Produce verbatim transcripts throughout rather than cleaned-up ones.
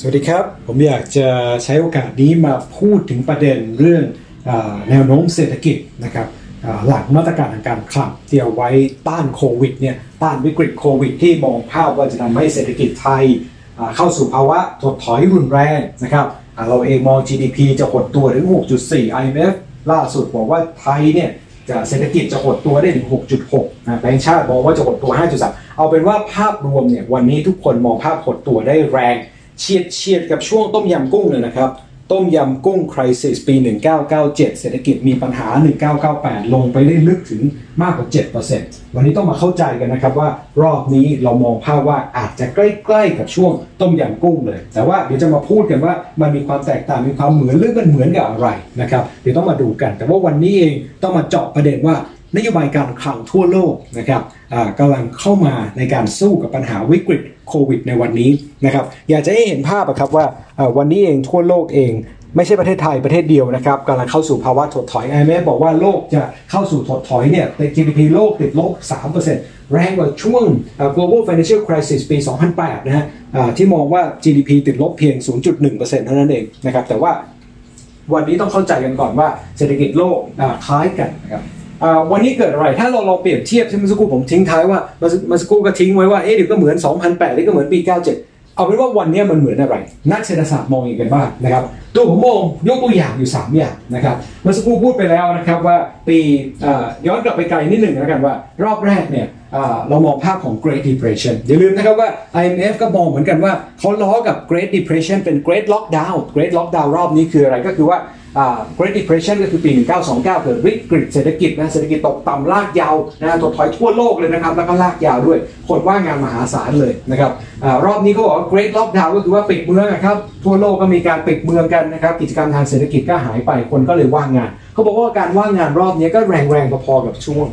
สวัสดีครับผมอยากจะใช้โอกาสนี้มาพูดถึงประเด็นเรื่องแนวโน้มเศรษฐกิจนะครับหลังมาตรการทางการคลังที่เอาไว้ต้านโควิดเนี่ยต้านวิกฤตโควิดที่มองภาพว่าจะทำให้เศรษฐกิจไทยเข้าสู่ภาวะถดถอยรุนแรงนะครับเราเองมอง จี ดี พี จะหดตัวถึง หกจุดสี่ ไอ เอ็ม เอฟ ล่าสุดบอกว่าไทยเนี่ยจะเศรษฐกิจจะหดตัวได้ถึง หกจุดหก นะแบงก์ชาติมองว่าจะหดตัว ห้าจุดสาม เอาเป็นว่าภาพรวมเนี่ยวันนี้ทุกคนมองภาพหดตัวได้แรงเฉียดเฉียดกับช่วงต้มยำกุ้งเลยนะครับต้มยำกุ้งคริสิสปีหนึ่งเก้าเก้าเจ็ดเศรษฐกิจมีปัญหาหนึ่งเก้าเก้าแปดลงไปได้ลึกถึงมากกว่า เจ็ดเปอร์เซ็นต์ วันนี้ต้องมาเข้าใจกันนะครับว่ารอบนี้เรามองภาพว่าอาจจะใกล้ๆกับช่วงต้มยำกุ้งเลยแต่ว่าเดี๋ยวจะมาพูดกันว่ามันมีความแตกต่างมีความเหมือนหรือมันเหมือนกับอะไรนะครับเดี๋ยวต้องมาดูกันแต่ว่าวันนี้เองต้องมาเจาะประเด็นว่านโยบายการคลังทั่วโลกนะครับกำลังเข้ามาในการสู้กับปัญหาวิกฤตโควิดในวันนี้นะครับอยากจะให้เห็นภาพครับว่าวันนี้เองทั่วโลกเองไม่ใช่ประเทศไทยประเทศเดียวนะครับกำลังเข้าสู่ภาวะถดถอย ไอ เอ็ม เอฟ บอกว่าโลกจะเข้าสู่ถดถอยเนี่ยใน จี ดี พี โลกติดลบ สามเปอร์เซ็นต์ แรงกว่าช่วง Global Financial Crisis ปี สองพันแปด นะฮะที่มองว่า จี ดี พี ติดลบเพียง ศูนย์จุดหนึ่งเปอร์เซ็นต์ เท่านั้นเองนะครับแต่ว่าวันนี้ต้องเข้าใจกันก่อนว่าเศรษฐกิจโลกคล้ายกันนะครับวันนี้เกิดอะไรถ้าเราลองเปรียบเทียบที่มัสกูผมทิ้งท้ายว่ามัสกูก็ทิ้งไว้ว่าเอ๊ะเดี๋ยวก็เหมือนสองพันแปดหรือก็เหมือนปีเก้าเจ็ดเอาเป็นว่าวันนี้มันเหมือนอะไรนักเศรษฐศาสตร์มองอย่างกันบ้างนะครับตัวผมมองยกตัวอย่างอยู่สามอย่างนะครับมัสกูพูดไปแล้วนะครับว่าปีย้อนกลับไปไกลนิดหนึ่งแล้วกันว่ารอบแรกเนี่ยเรามองภาพของ Great Depression อย่าลืมนะครับว่า ไอ เอ็ม เอฟ ก็มองเหมือนกันว่าเขาล้อกับ Great Depression เป็น Great Lockdown Great Lockdown รอบนี้คืออะไรก็คือว่าGreat Depression ก็คือปี หนึ่งเก้าสองเก้า เกิดวิกฤตเศรษฐกิจนะเศรษฐกิจตกต่ำลากยาวนะถดถอยทั่วโลกเลยนะครับแล้วก็ลากยาวด้วยคนว่างงานมหาศาลเลยนะครับรอบนี้เขาบอกว่า Great Lockdown ก็คือว่าปิดเมืองนะครับทั่วโลกก็มีการปิดเมืองกันนะครับกิจกรรมทางเศรษฐกิจก็หายไปคนก็เลยว่างงานเขาบอกว่าการว่างงานรอบนี้ก็แรงๆพอๆกับช่วง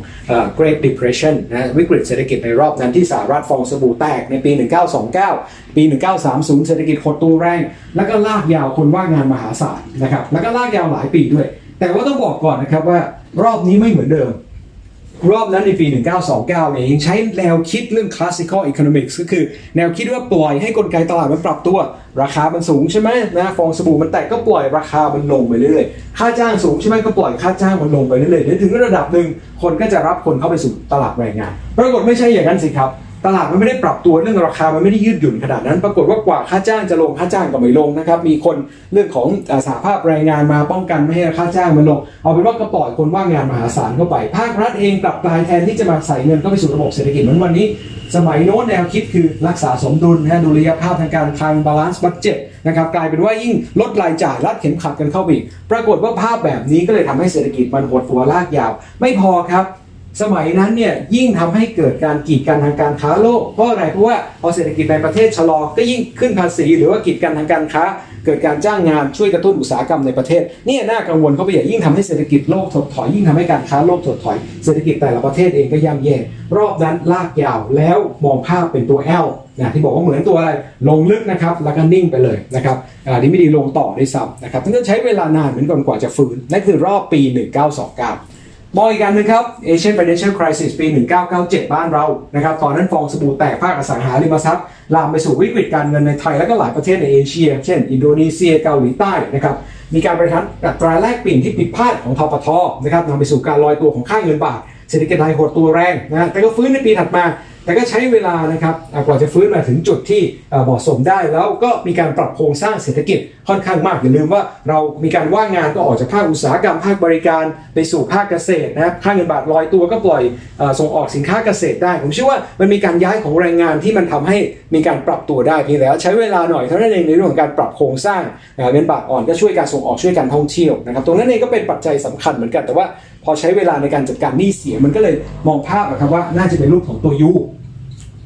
Great Depression นะวิกฤตเศรษฐกิจในรอบนั้นที่สหรัฐฟองสบู่แตกในปีหนึ่งเก้าสองเก้าปีหนึ่งเก้าสามศูนย์เศรษฐกิจหดตัวแรงแล้วก็ลากยาวคนว่างงานมหาศาลนะครับแล้วก็ลากยาวหลายปีด้วยแต่ว่าต้องบอกก่อนนะครับว่ารอบนี้ไม่เหมือนเดิมรอบนั้นในปีหนึ่งเก้าสองเก้าเนี่ยยังใช้แนวคิดเรื่อง classical economics ก็คือแนวคิดว่าปล่อยให้กลไกตลาดมันปรับตัวราคามันสูงใช่ไหมนะฟองสบู่มันแตกก็ปล่อยราคามันลงไปเรื่อยๆค่าจ้างสูงใช่ไหมก็ปล่อยค่าจ้างมันลงไปเรื่อยๆถึงระดับหนึ่งคนก็จะรับคนเข้าไปสู่ตลาดแรงงานปรากฏไม่ใช่อย่างนั้นสิครับตลาดมันไม่ได้ปรับตัวเรื่องราคามันไม่ได้ยืดหยุ่นขนาดนั้นปรากฏว่ากว่าค่าจ้างจะลงค่าจ้างก็ไม่ลงนะครับมีคนเรื่องของสหภาพแรงงานมาป้องกันไม่ให้ค่าจ้างมันลงเอาเป็นว่ากระปล่อยคนว่างงานมหาศาลเข้าไปภาครัฐเองกลับกลายแทนที่จะมาใส่เงินเข้าไปสู่ระบบเศรษฐกิจเหมือนวันนี้สมัยโน้นแนวคิดคือรักษาสมดุลนะดุลยภาพทางการคลัง balance budget นะครับกลายเป็นว่ายิ่งลดรายจ่ายรัดเข็มขัดกันเข้าไปอีกปรากฏว่าภาพแบบนี้ก็เลยทำให้เศรษฐกิจมันหดตัวลากยาวไม่พอครับสมัยนั้นเนี่ยยิ่งทำให้เกิดการกีดกันทางการค้าโลกเพราะอะไรเพราะว่าพอเศรษฐกิจในประเทศชะลอก็ยิ่งขึ้นภาษีหรือว่ากีดกันทางการค้าเกิดการจ้างงานช่วยกระตุ้นอุตสาหกรรมในประเทศนี่น่ากังวลเขาไปใหญ่ยิ่งทำให้เศรษฐกิจโลกถดถอยยิ่งทำให้การค้าโลกถดถอยเศรษฐกิจแต่ละประเทศเองก็ย่ำแย่รอบนั้นลากยาวแล้วมองภาพเป็นตัว L นะที่บอกว่าเหมือนตัวอะไรลงลึกนะครับแล้วก็นิ่งไปเลยนะครับนี่ไม่ดีลงต่อได้ซ้ำนะครับต้องใช้เวลานานเหมือนก่อนกว่าจะฟื้นนั่นคือรอบปีหนึ่งเก้าสองเก้ามองอีกการนึงครับ Asian Financial Crisis ปี หนึ่งเก้าเก้าเจ็ด บ้านเรานะครับตอนนั้นฟองสบู่แตกภาคอสังหาริมทรัพย์ลามไปสู่วิกฤตการเงินในไทยและก็หลายประเทศในเอเชียเช่นอินโดนีเซียเกาหลีใต้นะครับมีการบริหารอัตราแลกเปลี่ยนที่ผิดพลาดของธปท.นะครับนำไปสู่การลอยตัวของค่าเงินบาทเศรษฐกิจไทยหดตัวแรงนะแต่ก็ฟื้นในปีถัดมาแต่ก็ใช้เวลานะครับกว่าจะฟื้นมาถึงจุดที่เหมาะสมได้แล้วก็มีการปรับโครงสร้างเศรษฐกิจค่อนข้างมากอย่าลืมว่าเรามีการว่างงานก็ออกจากภาคอุตสาหกรรมภาคบริการไปสู่ภาคเกษตรนะค่าเงินบาทลอยตัวก็ปล่อยส่งออกสินค้าเกษตรได้ผมเชื่อว่ามันมีการย้ายของแรงงานที่มันทำให้มีการปรับตัวได้เพียงแต่ใช้เวลาหน่อยเท่านั้นเองในเรื่องของการปรับโครงสร้างเงินบาทอ่อนก็ช่วยการส่งออกช่วยการท่องเที่ยวนะครับตรงนั้นเองก็เป็นปัจจัยสำคัญเหมือนกันแต่ว่าพอใช้เวลาในการจัดการหนี้เสียมันก็เลยมองภาพนะครับว่าน่าจะเป็นรูปของตัวยู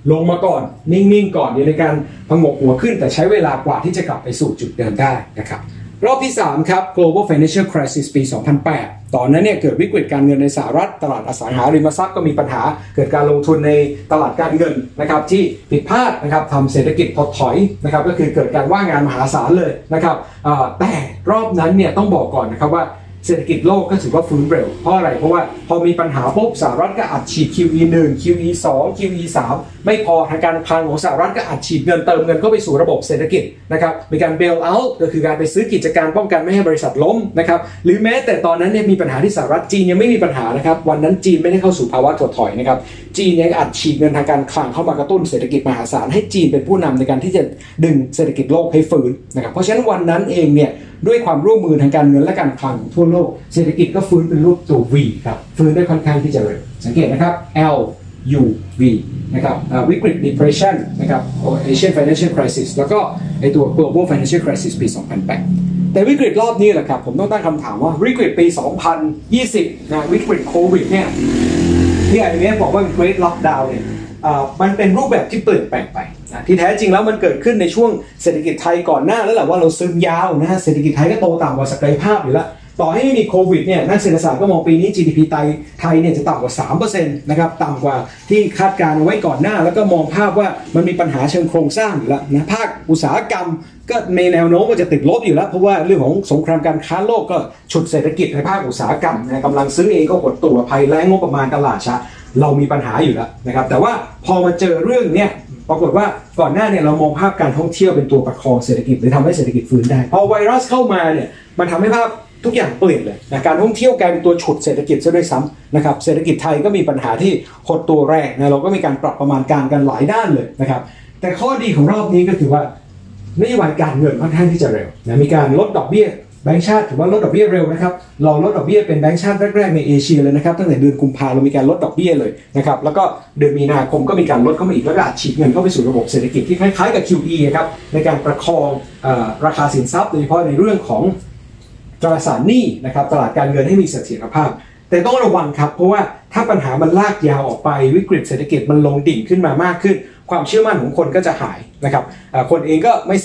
ลงมาก่อนนิ่งๆก่อนในการผงกหัวขึ้นแต่ใช้เวลากว่าที่จะกลับไปสู่จุดเดิมได้นะครับรอบที่สามครับ Global Financial Crisis ปี สองพันแปด ตอนนั้นเนี่ยเกิดวิกฤตการเงินในสหรัฐตลาดอสังหาริมทรัพย์ก็มีปัญหาเกิดการลงทุนในตลาดการเงินนะครับที่ผิดพลาดนะครับทำเศรษฐกิจถดถอยนะครับก็คือเกิดการว่างงานมหาศาลเลยนะครับแต่รอบนั้นเนี่ยต้องบอกก่อนนะครับว่าเศรษฐกิจโลกก็ถือว่าฟื้นเร็วเพราะอะไรเพราะว่าพอมีปัญหาปุ๊บสหรัฐก็อัดฉีด คิว อี หนึ่ง คิว อี สอง คิว อี สาม ไม่พอทางการคลังของสหรัฐก็อัดฉีดเงินเติมเงินเข้าไปสู่ระบบเศรษฐกิจนะครับมีการเบลเอาท์ก็คือการไปซื้อกิจการป้องกันไม่ให้บริษัทล้มนะครับหรือแม้แต่ตอนนั้นเนี่ยมีปัญหาที่สหรัฐจีนยังไม่มีปัญหานะครับวันนั้นจีนไม่ได้เข้าสู่ภาวะถดถอยนะครับจีนยังอัดฉีดเงินทางการคลังเข้ามากระตุ้นเศรษฐกิจมหาศาลให้จีนเป็นผู้นำในการที่จะดึงเศรษฐกิจโลกให้ฟื้นนะครับเพราะฉะนั้นวันนั้นเองเนี่ยด้วยความร่วมมือทางการเงินและการคลังทั่วโลกเศรษฐกิจก็ฟื้นเป็นรูปตัว วี ครับฟื้นได้ค่อนข้างที่จะเร็วสังเกตนะครับ แอล ยู วี นะครับวิกฤต depression นะครับ Asian Financial Crisis แล้วก็ไอตัว Global Financial Crisis ปี สองพันแปด แต่วิกฤตรอบนี้แหละครับผมต้องตั้งคำถามว่าวิกฤตปี สองพันยี่สิบ นะวิกฤตโควิดเนี่ยที่ไอเอ็มเอฟบอกว่า Great Lockdown เนี่ยมันเป็นรูปแบบที่เปลี่ยนแปลงไปที่แท้จริงแล้วมันเกิดขึ้นในช่วงเศรษฐกิจไทยก่อนหน้าแล้วแหละว่าเราซึมยาวนะฮะเศรษฐกิจไทยก็โตต่ำกว่าศักยภาพอยู่แล้วต่อให้ไม่มีโควิดเนี่ยนักเศรษฐศาสตร์ก็มองปีนี้ จี ดี พี ไทยเนี่ยจะต่ำกว่า สามเปอร์เซ็นต์ นะครับต่ำกว่าที่คาดการไว้ก่อนหน้าแล้วก็มองภาพว่ามันมีปัญหาเชิงโครงสร้างอยู่แล้วนะภาคอุตสาหกรรมก็ในแนวโน้มว่าจะติดลบอยู่แล้วเพราะว่าเรื่องของสงครามการค้าโลกก็ฉุดเศรษฐกิจในภาคอุตสาหกรรมนะกำลังซื้อเองก็หดตัวภัยแล้งงบประมาณตลาดช้าเรามีปัญหาอยู่แล้วนะครับแต่ว่าพอมาเจอเรื่องเนี้ยปรากฏว่าก่อนหน้าเนี่ยเรามองภาพการท่องเที่ยวเป็นตัวประคองเศรษฐกิจหรือทำให้เศรษฐกิจฟื้นได้พอไวรัสเข้ามาเนี่ยมันทำให้ภาพทุกอย่างเปลี่ยนเลยนะการท่องเที่ยวกลายเป็นตัวฉุดเศรษฐกิจซะด้วยซ้ำนะครับเศรษฐกิจไทยก็มีปัญหาที่หดตัวแรงนะเราก็มีการปรับประมาณการกันหลายด้านเลยนะครับแต่ข้อดีของรอบนี้ก็คือว่านโยบายการเงินค่อนข้างที่จะเร็วนะมีการลดดอกเบี้ยแบงก์ชาติถือว่าลดดอกเบี้ยเร็วนะครับเราลดดอกเบี้ยเป็นแบงก์ชาติแรกๆในเอเชียเลยนะครับตั้งแต่เดือนกุมภาพันธ์เรามีการลดดอกเบี้ยเลยนะครับแล้วก็เดือนมีนาคมก็มีการลดเข้ามาอีกแล้วก็อัดฉีดเงินเข้าไปสู่ระบบเศรษฐกิจที่คล้ายๆกับ คิว อี ครับในการประคองราคาสินทรัพย์โดยเฉพาะในเรื่องของตราสารหนี้นะครับตลาดการเงินให้มีเสถียรภาพแต่ต้องระวังครับเพราะว่าถ้าปัญหามันลากยาวออกไปวิกฤตเศรษฐกิจมันลงดิ่งขึ้นมามากขึ้นความเชื่อมั่นของคนก็จะหายนะครับคนเองก็ไม่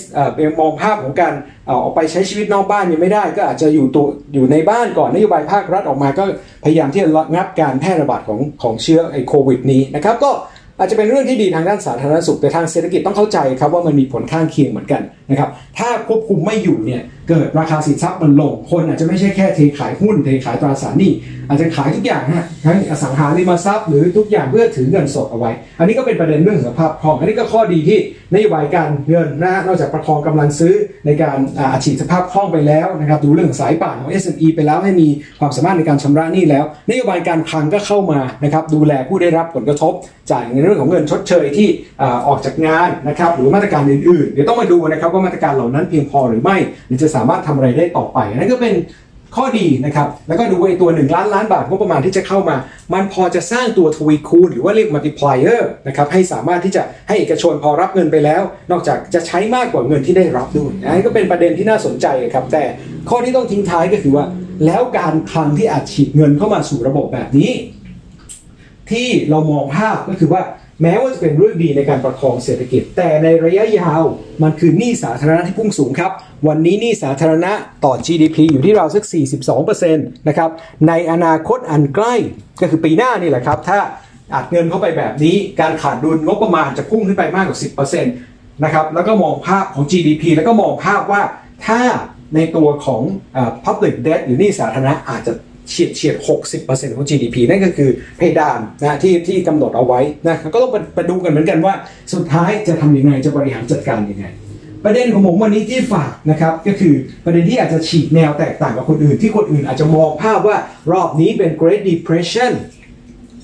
มองภาพของการออกไปใช้ชีวิตนอกบ้านยังไม่ได้ก็อาจจะอยู่ตัวอยู่ในบ้านก่อนนโยบายภาครัฐออกมาก็พยายามที่จะระงับการแพร่ระบาดของของเชื้อไอโควิดนี้นะครับก็อาจจะเป็นเรื่องที่ดีทางด้านสาธารณสุขแต่ทางเศรษฐกิจต้องเข้าใจครับว่ามันมีผลข้างเคียงเหมือนกันนะครับถ้าควบคุมไม่อยู่เนี่ยเกิดราคาสินทรัพย์มันลงคนอาจจะไม่ใช่แค่เทขายหุ้นเทขายตราสารหนี้อาจจะขายทุกอย่างฮะทั้งอสังหาริมทรัพย์หรือทุกอย่างเพื่อถือเงินสดเอาไว้อันนี้ก็เป็นประเด็นเรื่องสภาพคล่องอันนี้ก็ข้อดีที่นโยบายการเงินนะนอกจากประคองกำลังซื้อในการอัดฉีดสภาพคล่องไปแล้วนะครับดูเรื่องสายป่านของ เอส เอ็ม อี ไปแล้วให้มีความสามารถในการชำระหนี้แล้วนโยบายการคลังก็เข้ามานะครับดูแลผู้ได้รับผลกระทบจ่ายในเรื่องของเงินชดเชยที่ออกจากงานนะครับหรือมาตรการอื่นๆเดี๋ยวต้องมาดูนะครับว่ามาตรการเหล่านั้นเพียงพอหรือไม่หรือจะสามารถทำอะไรได้ต่อไปนั่นก็เป็นข้อดีนะครับแล้วก็ดูไอ้ตัวหนึ่งล้านล้านบาทงบประมาณที่จะเข้ามามันพอจะสร้างตัวทวีคูณหรือว่าเรียกมัลติพลายเออร์นะครับให้สามารถที่จะให้เอกชนพอรับเงินไปแล้วนอกจากจะใช้มากกว่าเงินที่ได้รับด้วยนั่นก็เป็นประเด็นที่น่าสนใจครับแต่ข้อที่ต้องทิ้งท้ายก็คือว่าแล้วการคลังที่อัดฉีดเงินเข้ามาสู่ระบบแบบนี้ที่เรามองภาพก็คือว่าแม้ว่าจะเป็นเรื่องดีในการประคองเศรษฐกิจแต่ในระยะยาวมันคือหนี้สาธารณะที่พุ่งสูงครับวันนี้หนี้สาธารณะต่อ จี ดี พี อยู่ที่ราวสัก สี่สิบสองเปอร์เซ็นต์ นะครับในอนาคตอันใกล้ก็คือปีหน้านี่แหละครับถ้าอัดเงินเข้าไปแบบนี้การขาดดุลงบประมาณจะพุ่งขึ้นไปมากกว่า สิบเปอร์เซ็นต์ นะครับแล้วก็มองภาพของ จี ดี พี แล้วก็มองภาพว่าถ้าในตัวของ Public Debt หรือหนี้สาธารณะอาจจะเฉียดเฉียด หกสิบเปอร์เซ็นต์ ของ จี ดี พี นั่นก็คือเพดานนะที่ที่กำหนดเอาไว้นะก็ต้องไปดูกันเหมือนกันว่าสุดท้ายจะทำยังไงจะบริหารจัดการยังไงประเด็นของผมวันนี้ที่ฝากนะครับก็คือประเด็นที่อาจจะฉีกแนวแตกต่างกับคนอื่นที่คนอื่นอาจจะมองภาพว่ารอบนี้เป็น Great Depression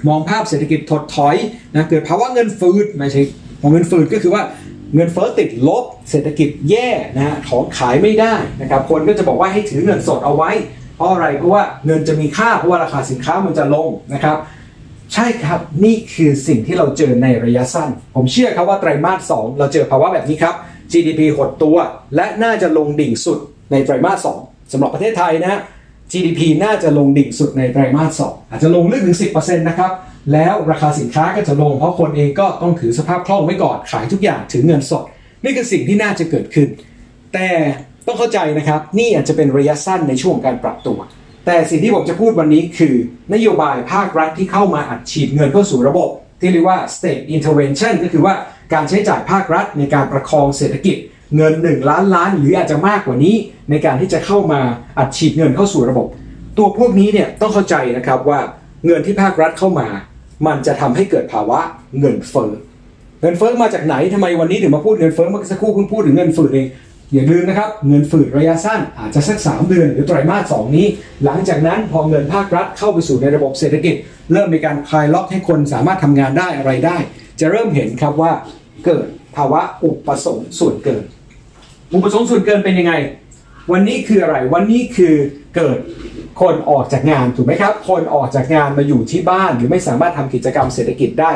มองภาพเศรษฐกิจถดถอยนะเกิดภาวะเงินฝืดไม่ใช่ของเงินฝืดก็คือว่าเงินเฟ้อติดลบเศรษฐกิจแย่นะฮะของขายไม่ได้นะครับคนก็จะบอกว่าให้ถือเงินสดเอาไว้เพราะอะไรเพราะว่าเงินจะมีค่าเพราะว่าราคาสินค้ามันจะลงนะครับใช่ครับนี่คือสิ่งที่เราเจอในระยะสั้นผมเชื่อครับว่าไตรมาสสองเราเจอภาวะแบบนี้ครับ จี ดี พี หดตัวและน่าจะลงดิ่งสุดในไตรมาสสองสำหรับประเทศไทยนะ จี ดี พี น่าจะลงดิ่งสุดในไตรมาสสองอาจจะลงลึกถึง สิบเปอร์เซ็นต์ นะครับแล้วราคาสินค้าก็จะลงเพราะคนเองก็ต้องถือสภาพคล่องไว้ก่อนขายทุกอย่างถือเงินสดนี่คือสิ่งที่น่าจะเกิดขึ้นแต่ต้องเข้าใจนะครับนี่อาจจะเป็นระยะสั้นในช่วงการปรับตัวแต่สิ่งที่ผมจะพูดวันนี้คือนโยบายภาครัฐที่เข้ามาอัดฉีดเงินเข้าสู่ระบบที่เรียกว่า state intervention ก็คือว่าการใช้จ่ายภาครัฐในการประคองเศรษฐกิจเงินหนึ่งล้านล้านหรืออาจจะมากกว่านี้ในการที่จะเข้ามาอัดฉีดเงินเข้าสู่ระบบตัวพวกนี้เนี่ยต้องเข้าใจนะครับว่าเงินที่ภาครัฐเข้ามามันจะทำให้เกิดภาวะเงินเฟ้อ เงินเฟ้อมาจากไหนทำไมวันนี้ถึงมาพูดเงินเฟ้อเมื่อสักครู่คุณพูดถึงเงินฝืดเองอย่าลืมนะครับเงินฝืดระยะสั้นอาจจะสักสามเดือนหรือไตรมาสสองนี้หลังจากนั้นพอเงินภาครัฐเข้าไปสู่ในระบบเศรษฐกิจเริ่มมีการคลายล็อกให้คนสามารถทำงานได้อะไรได้จะเริ่มเห็นครับว่าเกิดภาวะอุปสงค์ส่วนเกินอุปสงค์ส่วนเกินเป็นยังไงวันนี้คืออะไรวันนี้คือเกิดคนออกจากงานถูกไหมครับคนออกจากงานมาอยู่ที่บ้านหรือไม่สามารถทำกิจกรรมเศรษฐกิจได้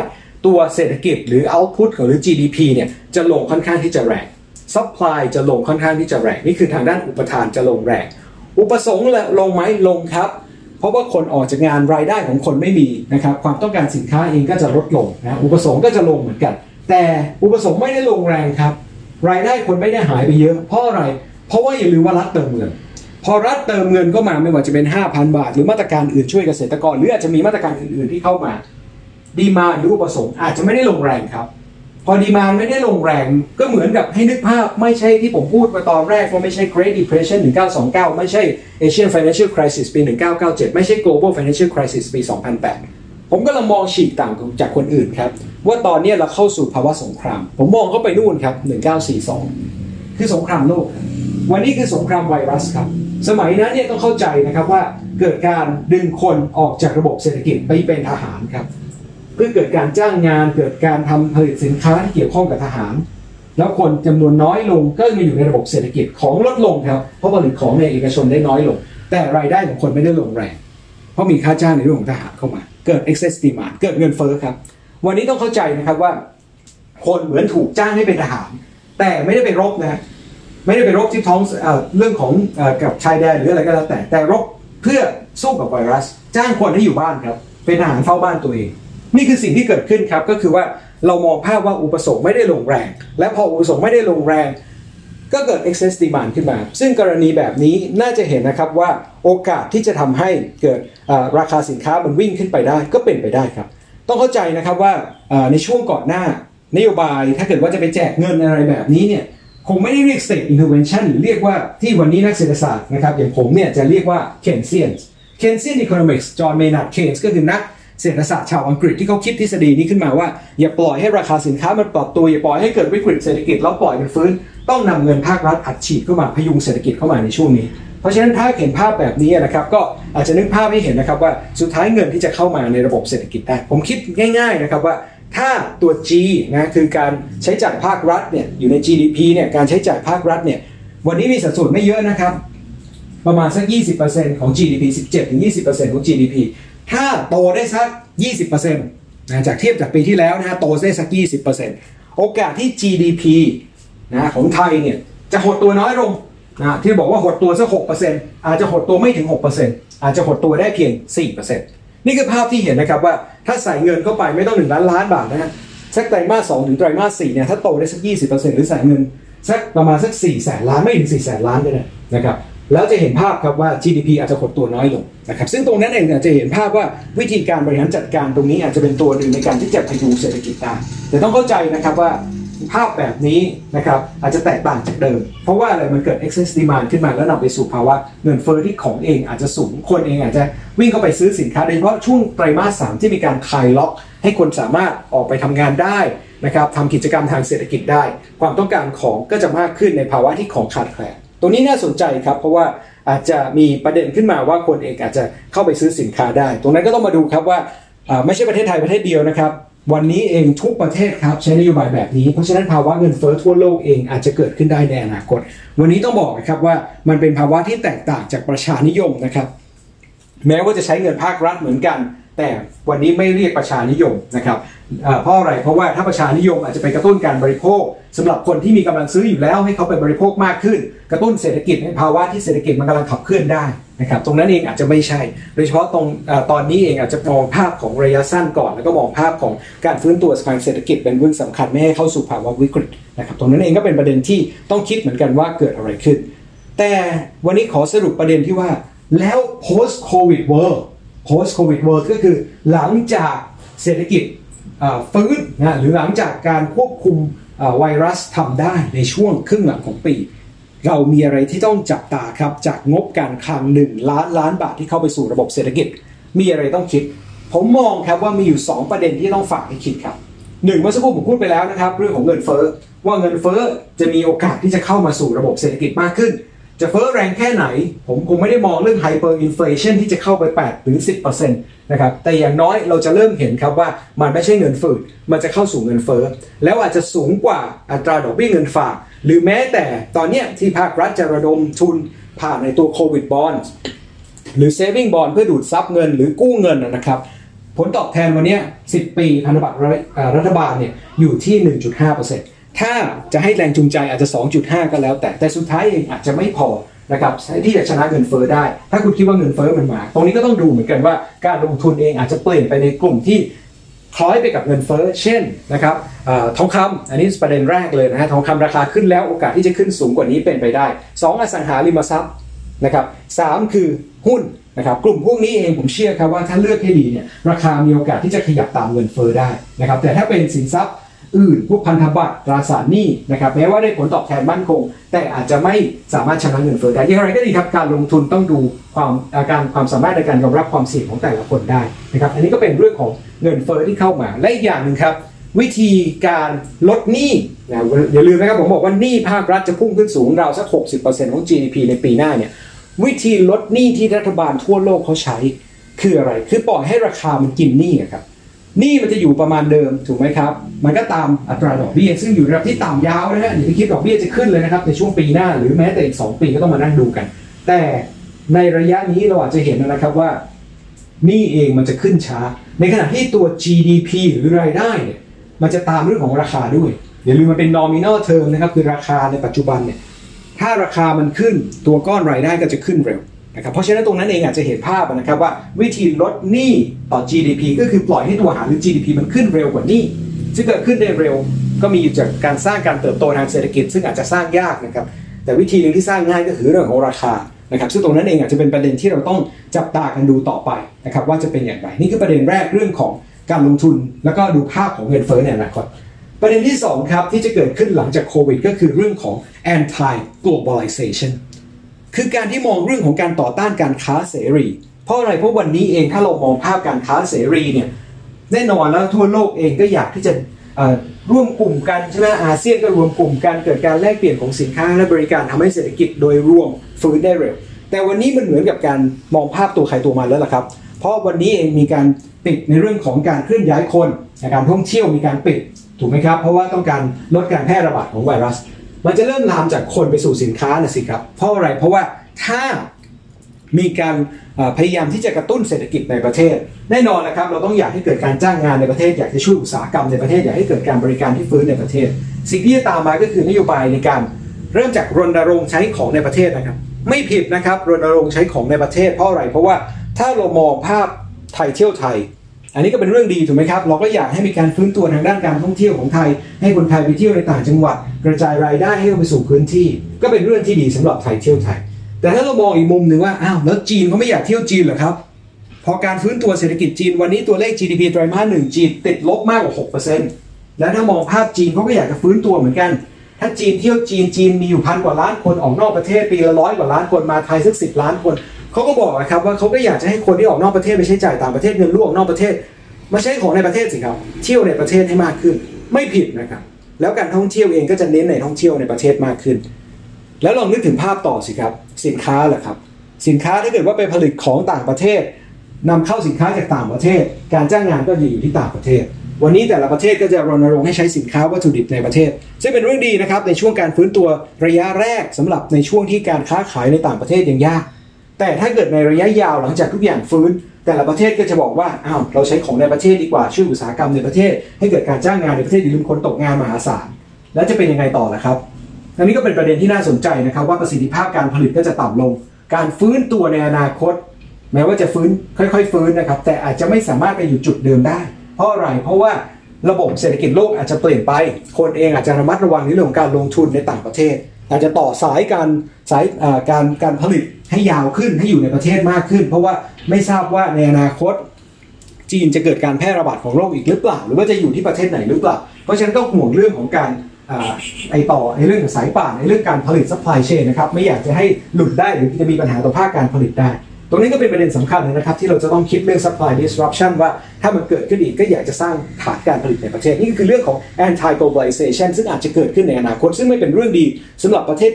ตัวเศรษฐกิจหรือ output หรือ จี ดี พี เนี่ยจะลงค่อนข้างที่จะแรง supply จะลงค่อนข้างที่จะแรงนี่คือทางด้านอุปทานจะลงแรงอุปสงค์ลงไหมลงครับเพราะว่าคนออกจากงานรายได้ของคนไม่มีนะครับความต้องการสินค้าเองก็จะลดลงนะอุปสงค์ก็จะลงเหมือนกันแต่อุปสงค์ไม่ได้ลงแรงครับรายได้คนไม่ได้หายไปเยอะเพราะอะไรเพราะว่าอย่าลืมว่ารัฐเติมเงินพอรัฐเติมเงินก็มาไม่ว่าจะเป็น ห้าพัน บาทหรือมาตรการอื่นช่วยเกษตรกรหรืออาจจะมีมาตรการอื่นๆที่เข้ามาดีมานด์หรืออุปสงค์อาจจะไม่ได้ลงแรงครับพอดีมานด์ไม่ได้ลงแรงก็เหมือนกับให้นึกภาพไม่ใช่ที่ผมพูดไปตอนแรกว่าไม่ใช่ Great Depression หนึ่งเก้าสองเก้าไม่ใช่ Asian Financial Crisis ปีหนึ่งเก้าเก้าเจ็ดไม่ใช่ Global Financial Crisis ปีสองพันแปดผมก็กำลังมองฉีกต่างจากคนอื่นครับว่าตอนนี้เราเข้าสู่ภาวะสงครามผมมองเข้าไปนู่นครับหนึ่งเก้าสี่สองคือสงครามโลกวันนี้คือสงครามไวรัสครับสมัยนั้นเนี่ยต้องเข้าใจนะครับว่าเกิดการดึงคนออกจากระบบเศรษฐกิจไปเป็นทหารครับเพื่อเกิดการจ้างงานเกิดการทำผลิตสินค้าที่เกี่ยวข้องกับทหารแล้วคนจำนวนน้อยลงก็มาอยู่ในระบบเศรษฐกิจของลดลงครับเพราะผลิตของในเอกชนได้น้อยลงแต่รายได้ของคนไม่ได้ลงแรงเพราะมีค่าจ้างในเรื่องของทหารเข้ามาเกิด excess demand เกิดเงินเฟ้อครับวันนี้ต้องเข้าใจนะครับว่าคนเหมือนถูกจ้างให้เป็นทหารแต่ไม่ได้ไปรบนะไม่ได้ไปรบที่ท้องเรื่องของกับชายแดนหรืออะไรก็แล้วแต่แต่รบเพื่อสู้กับไวรัสจ้างคนให้อยู่บ้านครับเป็นทหารเฝ้าบ้านตัวเองนี่คือสิ่งที่เกิดขึ้นครับก็คือว่าเรามองภาพว่าอุปสงค์ไม่ได้ลงแรงและพออุปสงค์ไม่ได้ลงแรงก็เกิด excess demand ขึ้นมาซึ่งกรณีแบบนี้น่าจะเห็นนะครับว่าโอกาสที่จะทำให้เกิดราคาสินค้ามันวิ่งขึ้นไปได้ก็เป็นไปได้ครับต้องเข้าใจนะครับว่าในช่วงก่อนหน้านโยบายถ้าเกิดว่าจะไปแจกเงินอะไรแบบนี้เนี่ยคงไม่ได้เรียก state intervention หรือเรียกว่าที่วันนี้นักเศรษฐศาสตร์นะครับอย่างผมเนี่ยจะเรียกว่า Keynesians Keynesian economics จอห์น เมนาร์ด เคนส์ก็คือนักเศรษฐศาสตร์ชาวอังกฤษที่เขาคิดทฤษฎีนี้ขึ้นมาว่าอย่าปล่อยให้ราคาสินค้ามันปรับตัวอย่าปล่อยให้เกิดวิกฤตเศรษฐกิจแล้วปล่อยมันฟื้นต้องนำเงินภาครัฐอัดฉีดเข้ามาพยุงเศรษฐกิจเข้ามาในช่วงนี้เพราะฉะนั้นถ้าเห็นภาพแบบนี้นะครับก็อาจจะนึกภาพให้เห็นนะครับว่าสุดท้ายเงินที่จะเข้ามาในระบบเศรษฐกิจได้ผมคิดง่ายๆนะครับว่าถ้าตัว G นะคือการใช้จ่ายภาครัฐเนี่ยอยู่ใน จี ดี พี เนี่ยการใช้จ่ายภาครัฐเนี่ยวันนี้มีสัดส่วนไม่เยอะนะครับประมาณสัก ยี่สิบเปอร์เซ็นต์ ของ จี ดี พี สิบเจ็ดถึงยี่สิบเปอร์เซ็นต์ ของ จี ดี พี ถ้าโตได้สัก ยี่สิบเปอร์เซ็นต์ นะจากเทียบจากปีที่แล้วนะโตได้สัก ยี่สิบเปอร์เซ็นต์ โอกาสที่ จี ดี พี นะของไทยเนี่ยจะหดตัวน้อยลงนะที่บอกว่าหดตัวสัก หกเปอร์เซ็นต์ อาจจะหดตัวไม่ถึง หกเปอร์เซ็นต์ อาจจะหดตัวได้เพียง สี่เปอร์เซ็นต์นี่คือภาพที่เห็นนะครับว่าถ้าใส่เงินเข้าไปไม่ต้องหนึ่งล้านล้านบาทนะฮะสักไตรมาสสองถึงไตรมาสสี่เนี่ยถ้าโตได้สัก ยี่สิบเปอร์เซ็นต์ หรือใส่เงินสักประมาณสักสี่แสนล้านไม่ถึงสี่แสนล้านเลยนะครับแล้วจะเห็นภาพครับว่า จี ดี พี อาจจะหดตัวน้อยลงนะครับซึ่งตรงนั้นเองจะเห็นภาพว่าวิธีการบริหารจัดการตรงนี้อาจจะเป็นตัวหนึ่งในการที่จะพยุงเศรษฐกิจได้แต่ต้องเข้าใจนะครับว่าภาพแบบนี้นะครับอาจจะแตกต่างจากเดิมเพราะว่าอะไรมันเกิด excess demand ขึ้นมาแล้วนำไปสู่ภาวะเงินเฟ้อที่ของเองอาจจะสูงคนเองอาจจะวิ่งเข้าไปซื้อสินค้าโดยเฉพาะช่วงไตรมาสสามที่มีการคลายล็อกให้คนสามารถออกไปทำงานได้นะครับทำกิจกรรมทางเศรษฐกิจได้ความต้องการของก็จะมากขึ้นในภาวะที่ของขาดแคลนตรงนี้น่าสนใจครับเพราะว่าอาจจะมีประเด็นขึ้นมาว่าคนเองอาจจะเข้าไปซื้อสินค้าได้ตรงนั้นก็ต้องมาดูครับว่าไม่ใช่ประเทศไทยประเทศเดียวนะครับวันนี้เองทุกประเทศครับใช้นโยบายแบบนี้เพราะฉะนั้นภาวะเงินเฟ้อทั่วโลกเองอาจจะเกิดขึ้นได้ในอนาคตวันนี้ต้องบอกนะครับว่ามันเป็นภาวะที่แตกต่างจากประชานิยมนะครับแม้ว่าจะใช้เงินภาครัฐเหมือนกันแต่วันนี้ไม่เรียกประชานิยมนะครับเพราะอะไรเพราะว่าถ้าประชานิยมอาจจะไปกระตุ้นการบริโภคสำหรับคนที่มีกำลังซื้ออยู่แล้วให้เขาไปบริโภคมากขึ้นกระตุ้นเศรษฐกิจในภาวะที่เศรษฐกิจมันกำลังขับเคลื่อนได้นะครับตรงนั้นเองอาจจะไม่ใช่โดยเฉพาะตรงตอนนี้เองอาจจะมองภาพของระยะสั้นก่อนแล้วก็มองภาพของการฟื้นตัวทางเศรษฐกิจเป็นเรื่องสำคัญไม่ให้เข้าสู่ภาวะวิกฤตนะครับตรงนั้นเองก็เป็นประเด็นที่ต้องคิดเหมือนกันว่าเกิดอะไรขึ้นแต่วันนี้ขอสรุปประเด็นที่ว่าแล้ว post covid world post covid world ก็คือหลังจากเศรษฐกิจฟื้นนะหรือหลังจากการควบคุมไวรัสทำได้ในช่วงครึ่งหลังของปีเรามีอะไรที่ต้องจับตาครับจากงบการคลังหนึ่งล้านล้านบาทที่เข้าไปสู่ระบบเศรษฐกิจมีอะไรต้องคิดผมมองครับว่ามีอยู่สองประเด็นที่ต้องฝากให้คิดครับ หนึ่งเมื่อสักครู่ผมพูดไปแล้วนะครับเรื่องของเงินเฟ้อว่าเงินเฟ้อจะมีโอกาสที่จะเข้ามาสู่ระบบเศรษฐกิจมากขึ้นจะเฟ้อแรงแค่ไหนผมคงไม่ได้มองเรื่องไฮเปอร์อินฟลักชันที่จะเข้าไปแปดถึง สิบเปอร์เซ็นต์ นะครับแต่อย่างน้อยเราจะเริ่มเห็นครับว่ามันไม่ใช่เงินฝืดมันจะเข้าสู่เงินเฟ้อแล้วอาจจะสูงกว่าอัตราดอกเบี้ยเงินฝากหรือแม้แต่ตอนนี้ที่ภาครัฐจะระดมทุนผ่านในตัวโควิดบอนด์หรือเซฟวิ่งบอนด์เพื่อดูดซับเงินหรือกู้เงินนะครับผลตอบแทนวันนี้สิบปีพันธบัตรรัฐบาลเนี่ยอยู่ที่ หนึ่งจุดห้าเปอร์เซ็นต์ถ้าจะให้แรงจูงใจอาจจะ สองจุดห้า ก็แล้วแต่แต่สุดท้ายเองอาจจะไม่พอนะครับที่จะชนะเงินเฟ้อได้ถ้าคุณคิดว่าเงินเฟ้อมันมาตรงนี้ก็ต้องดูเหมือนกันว่าการลงทุนเองอาจจะเปลี่ยนไปในกลุ่มที่คล้อยไปกับเงินเฟ้อเช่นนะครับทองคำอันนี้ประเด็นแรกเลยนะฮะทองคำราคาขึ้นแล้วโอกาสที่จะขึ้นสูงกว่านี้เป็นไปได้สอง อ, อสังหาริมทรัพย์นะครับสามคือหุ้นนะครับกลุ่มพวกนี้เองผมเชื่อครับว่าถ้าเลือกให้ดีเนี่ยราคามีโอกาสที่จะขยับตามเงินเฟ้อได้นะครับแต่ถ้าเป็นสินทรัพย์อื่นพวกพันธบัตรตราสารหนี้นะครับแม้ว่าได้ผลตอบแทนมั่นคงแต่อาจจะไม่สามารถชนะเงินเฟ้อได้อย่างไรก็ดีครับการลงทุนต้องดูความอาการความสามารถในการยอมรับความเสี่ยงของแต่ละคนได้นะครับอันนี้ก็เป็นเรื่องของเงินเฟ้อที่เข้ามาและอีกอย่างหนึ่งครับวิธีการลดหนี้นะอย่าลืมนะครับผมบอกว่าหนี้ภาครัฐจะพุ่งขึ้นสูงราวสัก หกสิบเปอร์เซ็นต์ ของ จี ดี พี ในปีหน้าเนี่ยวิธีลดหนี้ที่รัฐบาลทั่วโลกเขาใช้คืออะไรคือปล่อยให้ราคามันกินหนี้ครับหนี้มันจะอยู่ประมาณเดิมถูกไหมครับมันก็ตามอัตราดอกเบี้ยซึ่งอยู่ระดับที่ต่ำยาวนะฮะอย่าไปคิดดอกเบี้ยจะขึ้นเลยนะครับในช่วงปีหน้าหรือแม้แต่อีกสองปีก็ต้องมานั่งดูกันแต่ในระยะนี้เราอาจจะเห็นนะครับว่าหนี้เองมันจะขึ้นช้าในขณะที่ตัว จี ดี พี หรือรายได้เนี่ยมันจะตามเรื่องของราคาด้วยอย่าลืมมันเป็น nominal term นะครับคือราคาในปัจจุบันเนี่ยถ้าราคามันขึ้นตัวก้อนรายได้ก็จะขึ้นเร็วนะครับเพราะฉะนั้นตรงนั้นเองอาจจะเห็นภาพนะครับว่าวิธีลดหนี้ต่อ จี ดี พี ก็คือปล่อยให้ตัวหารหรือ จี ดี พี มันขึ้นเร็วกว่าหนี้ซึ่งเกิดขึ้นได้เร็วก็มีอยู่จากการสร้างการเติบโตทางเศรษฐกิจซึ่งอาจจะสร้างยากนะครับแต่วิธีนึงที่สร้างง่ายก็คือเรื่องของราคานะครับซึ่งตรงนั้นเองอาจจะเป็นประเด็นที่เราต้องจับตากันดูต่อไปนะครับว่าจะเป็นอย่างไรนี่คือประเด็นแรกเรื่องของการลงทุนแล้วก็ดูภาพของเงินเฟ้อในอนาคตประเด็นที่สองครับที่จะเกิดขึ้นหลังจากโควิดก็คือเรื่องของ anti globalizationคือการที่มองเรื่องของการต่อต้านการค้าเสรีเพราะอะไรเพราะวันนี้เองถ้าเรามองภาพการค้าเสรีเนี่ยแน่นอนแล้วทั่วโลกเองก็อยากที่จะร่วมกลุ่มกันใช่ไหมอาเซียนก็รวมกลุ่มกันเกิดการแลกเปลี่ยนของสินค้าและบริการทำให้เศรษฐกิจโดยรวมฟื้นได้เร็วแต่วันนี้มันเหมือนกับการมองภาพตัวใครตัวมันแล้วล่ะครับเพราะวันนี้เองมีการปิดในเรื่องของการเคลื่อนย้ายคนการท่องเที่ยวมีการปิดถูกไหมครับเพราะว่าต้องการลดการแพร่ระบาดของไวรัสมันจะเริ่มลามจากคนไปสู่สินค้านะสิครับเพราะอะไรเพราะว่าถ้ามีการพยายามที่จะกระตุ้นเศรษฐกิจในประเทศแน่นอนนะครับเราต้องอยากให้เกิดการจ้างงานในประเทศอยากจะช่วยอุตสาหกรรมในประเทศอยากให้เกิดการบริการที่ฟื้นในประเทศสิ่งที่จะตามมาก็คือนโยบายในการเริ่มจากรณรงค์ใช้ของในประเทศนะครับไม่ผิดนะครับรณรงค์ใช้ของในประเทศเพราะอะไรเพราะว่าถ้าเรามองภาพไทยเที่ยวไทยอันนี้ก็เป็นเรื่องดีถูกไหมครับเราก็อยากให้มีการฟื้นตัวทางด้านการท่องเที่ยวของไทยให้คนไทยไปเที่ยวในต่างจังหวัดกระจายรายได้ให้เข้าไปสู่พื้นที่ก็เป็นเรื่องที่ดีสำหรับไทยเที่ยวไทยแต่ถ้าเรามองอีกมุมหนึ่งว่าอ้าวแล้วจีนเขาไม่อยากเที่ยวจีนเหรอครับพอการฟื้นตัวเศรษฐกิจจีนวันนี้ตัวเลข จี ดี พี ไตรมาสหนึ่งจีนติดลบมากกว่า หกเปอร์เซ็นต์ และถ้ามองภาพจีนเขาก็อยากจะฟื้นตัวเหมือนกันถ้าจีนเที่ยวจีนจีนมีอยู่พันกว่าล้านคนออกนอกประเทศปีละร้อยกว่าล้านคนมาไทยสักสิบล้านคนเขาก็บอกนะครับว่าเขาก็อยากจะให้คนที่ออกนอกประเทศไปใช้จ่ายต่างประเทศเงินรั่วออกนอกประเทศมาใช้ของในประเทศสิครับเที่ยวในประเทศให้มากขึ้นไม่ผิดนะครับแล้วการท่องเที่ยวเองก็จะเน้นในท่องเที่ยวในประเทศมากขึ้นแล้วลองนึกถึงภาพต่อสิครับสินค้าแหละครับสินค้าถ้าเกิดว่าไปผลิตของต่างประเทศนำเข้าสินค้าจากต่างประเทศการจ้างงานก็จะอยู่ที่ต่างประเทศวันนี้แต่ละประเทศก็จะรณรงค์ให้ใช้สินค้าวัตถุดิบในประเทศซึ่งเป็นเรื่องดีนะครับในช่วงการฟื้นตัวระยะแรกสำหรับในช่วงที่การค้าขายในต่างประเทศยังยากแต่ถ้าเกิดในระยะยาวหลังจากทุกอย่างฟื้นแต่ละประเทศก็จะบอกว่าอ้าวเราใช้ของในประเทศดีกว่าช่วยอุตสาหกรรมในประเทศให้เกิดการจ้างงานในประเทศอย่าลืมคนตกงานมหาศาลแล้วจะเป็นยังไงต่อล่ะครับอันนี้ก็เป็นประเด็นที่น่าสนใจนะครับว่าประสิทธิภาพการผลิตก็จะต่ำลงการฟื้นตัวในอนาคตแม้ว่าจะฟื้นค่อยๆฟื้นนะครับแต่อาจจะไม่สามารถไปอยู่จุดเดิมได้เพราะอะไรเพราะว่าระบบเศรษฐกิจโลกอาจจะเปลี่ยนไปคนเองอาจจะระมัดระวังในเรื่องของการลงทุนในต่างประเทศอาจจะต่อสายการสายการการผลิตให้ยาวขึ้นให้อยู่ในประเทศมากขึ้นเพราะว่าไม่ทราบว่าในอนาคตจีนจะเกิดการแพร่ระบาดของโรคอีกหรือเปล่าหรือว่าจะอยู่ที่ประเทศไหนหรือเปล่าเพราะฉะนั้นต้องห่วงเรื่องของการไอต่อในเรื่องของสายป่านในเรื่องการผลิตซัพพลายเชนนะครับไม่อยากจะให้หลุดได้หรือจะมีปัญหาต่อภาคการผลิตได้ ตรงนี้ก็เป็นประเด็นสำคัญนะครับที่เราจะต้องคิดเรื่อง supply disruption ว่าถ้ามันเกิดขึ้นอีกก็อยากจะสร้างฐานการผลิตในประเทศนี่ก็คือเรื่องของ anti globalization ซึ่งอาจจะเกิดขึ้นในอนาคตซึ่งไม่เป็นเรื่องดีสำหรับประเทศ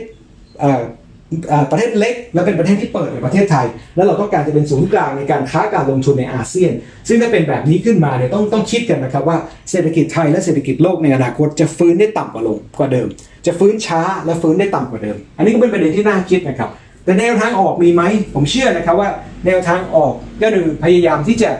ประเทศเล็กและเป็นประเทศที่เปิดในประเทศไทยแล้วเราต้องการจะเป็นศูนย์กลางในการค้าการลงทุนในอาเซียนซึ่งถ้าเป็นแบบนี้ขึ้นมาเนี่ยต้องต้องคิดกันนะครับว่าเศรษฐกิจไทยและเศรษฐกิจโลกในอนาคตจะฟื้นได้ต่ำกว่าลงกว่าเดิมจะฟื้นช้าและฟื้นได้ต่ำกว่าเดิมอันนี้ก็เป็นประเด็นที่น่าคิดนะครับแต่แนวทางออกมีไหมผมเชื่อนะครับว่าแนวทางออกก็คือพยายามที่จะ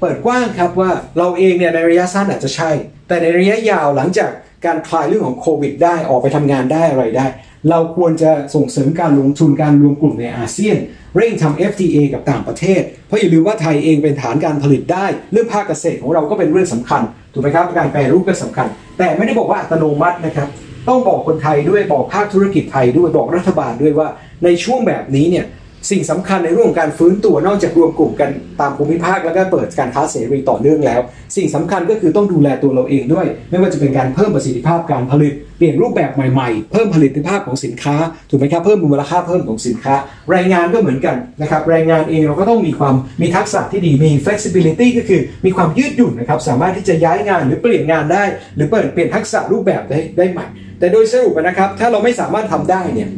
เปิดกว้างครับว่าเราเองเนี่ยในระยะสั้นอาจจะใช่แต่ในระยะยาวหลังจากการคลายเรื่องของโควิดได้ออกไปทำงานได้อะไรได้เราควรจะส่งเสริมการลงทุนการรวมกลุ่มในอาเซียนเร่งทำ เอฟ ที เอ กับต่างประเทศเพราะอย่าลืมว่าไทยเองเป็นฐานการผลิตได้เรื่องภาคเกษตรของเราก็เป็นเรื่องสำคัญถูกไหมครับการแปรรูปก็สำคัญแต่ไม่ได้บอกว่าอัตโนมัตินะครับต้องบอกคนไทยด้วยบอกภาคธุรกิจไทยด้วยบอกรัฐบาลด้วยว่าในช่วงแบบนี้เนี่ยสิ่งสำคัญในเรื่องของการฟื้นตัวนอกจากรวมกลุ่มกันตามภูมิภาคแล้วก็เปิดการค้าเสรีต่อเนื่องแล้วสิ่งสำคัญก็คือต้องดูแลตัวเราเองด้วยไม่ว่าจะเป็นการเพิ่มประสิทธิภาพการผลิตเปลี่ยนรูปแบบใหม่ๆเพิ่มผลิตภาพของสินค้าถูกไหมครับเพิ่มมูลค่าเพิ่มของสินค้าแรงงานก็เหมือนกันนะครับแรงงานเองเราก็ต้องมีความมีทักษะที่ดีมี flexibility ก็คือมีความยืดหยุ่นนะครับสามารถที่จะย้ายงานหรือเปลี่ยนงานได้หรือเปลี่ยนเปลี่ยนทักษะรูปแบบได้ได้ใหม่แต่โดยสรุปนะครับถ้าเราไม่สามารถทำได้เนี่ย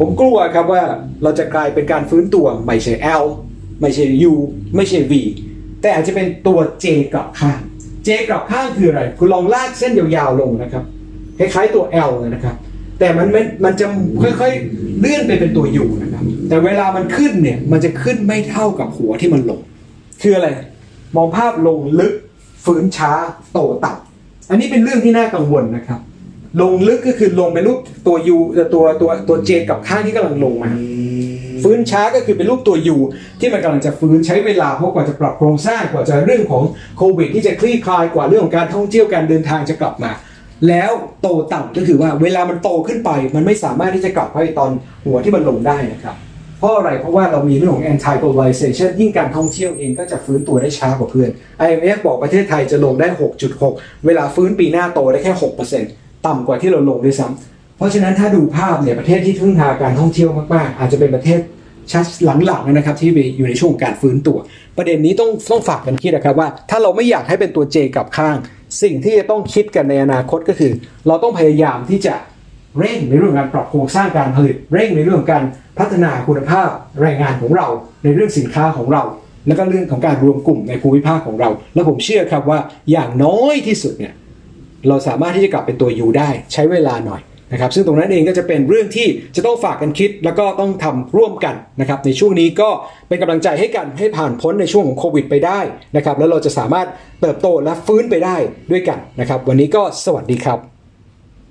ผมกลัวครับว่าเราจะกลายเป็นการฟื้นตัวไม่ใช่ L ไม่ใช่ U ไม่ใช่ V แต่อาจจะเป็นตัว J กลับข้าง J กลับข้างคืออะไรคุณลองลากเส้นยาวๆลงนะครับคล้ายๆตัว L เลยนะครับแต่มันมันจะค่อยๆเลื่อนไปเป็นตัว U นะครับแต่เวลามันขึ้นเนี่ยมันจะขึ้นไม่เท่ากับหัวที่มันลงคืออะไรมองภาพลงลึกฟื้นช้าโตต่ำอันนี้เป็นเรื่องที่น่ากังวลนะครับลงลึกก็คือลงเป็นรูปตัว U ตัวตัวตัว J กับข้างที่กำลังลงมาฟื้นช้าก็คือเป็นรูปตัว U ที่มันกำลังจะฟื้นใช้เวลาเพราะกว่าจะปรับโครงสร้างกว่าจะเรื่องของโควิดที่จะคลี่คลายกว่าเรื่องของการท่องเที่ยวการเดินทางจะกลับมาแล้วโตต่ำก็คือว่าเวลามันโตขึ้นไปมันไม่สามารถที่จะกลับไปตอนหัวที่มันลงได้นะครับเพราะอะไรเพราะว่าเรามีเรื่องของ anti globalization ยิ่งการท่องเที่ยวเองก็จะฟื้นตัวได้ช้ากว่าเพื่อน ไอ เอ็ม เอฟ บอกประเทศไทยจะลงได้ หกจุดหก เวลาฟื้นปีหน้าโตได้แค่ หกเปอร์เซ็นต์ต่ำกว่าที่เราลงด้วยซ้ำเพราะฉะนั้นถ้าดูภาพเนี่ยประเทศที่พึ่งพาการท่องเที่ยวมากๆอาจจะเป็นประเทศชาติหลังๆนะครับที่อยู่ในช่วงการฟื้นตัวประเด็นนี้ต้องต้องฝากกันคิดนะครับว่าถ้าเราไม่อยากให้เป็นตัว J กลับข้างสิ่งที่จะต้องคิดกันในอนาคตก็คือเราต้องพยายามที่จะเร่งในเรื่องการปรับโครงสร้างการผลิตเร่งในเรื่องการพัฒนาคุณภาพแรงงานของเราในเรื่องสินค้าของเราแล้วก็เรื่องของการรวมกลุ่มในภูมิภาคของเราและผมเชื่อครับว่าอย่างน้อยที่สุดเนี่ยเราสามารถที่จะกลับเป็นตัว U ได้ใช้เวลาหน่อยนะครับซึ่งตรงนั้นเองก็จะเป็นเรื่องที่จะต้องฝากกันคิดแล้วก็ต้องทำร่วมกันนะครับในช่วงนี้ก็เป็นกำลังใจให้กันให้ผ่านพ้นในช่วงของโควิดไปได้นะครับแล้วเราจะสามารถเติบโตและฟื้นไปได้ด้วยกันนะครับวันนี้ก็สวัสดีครับ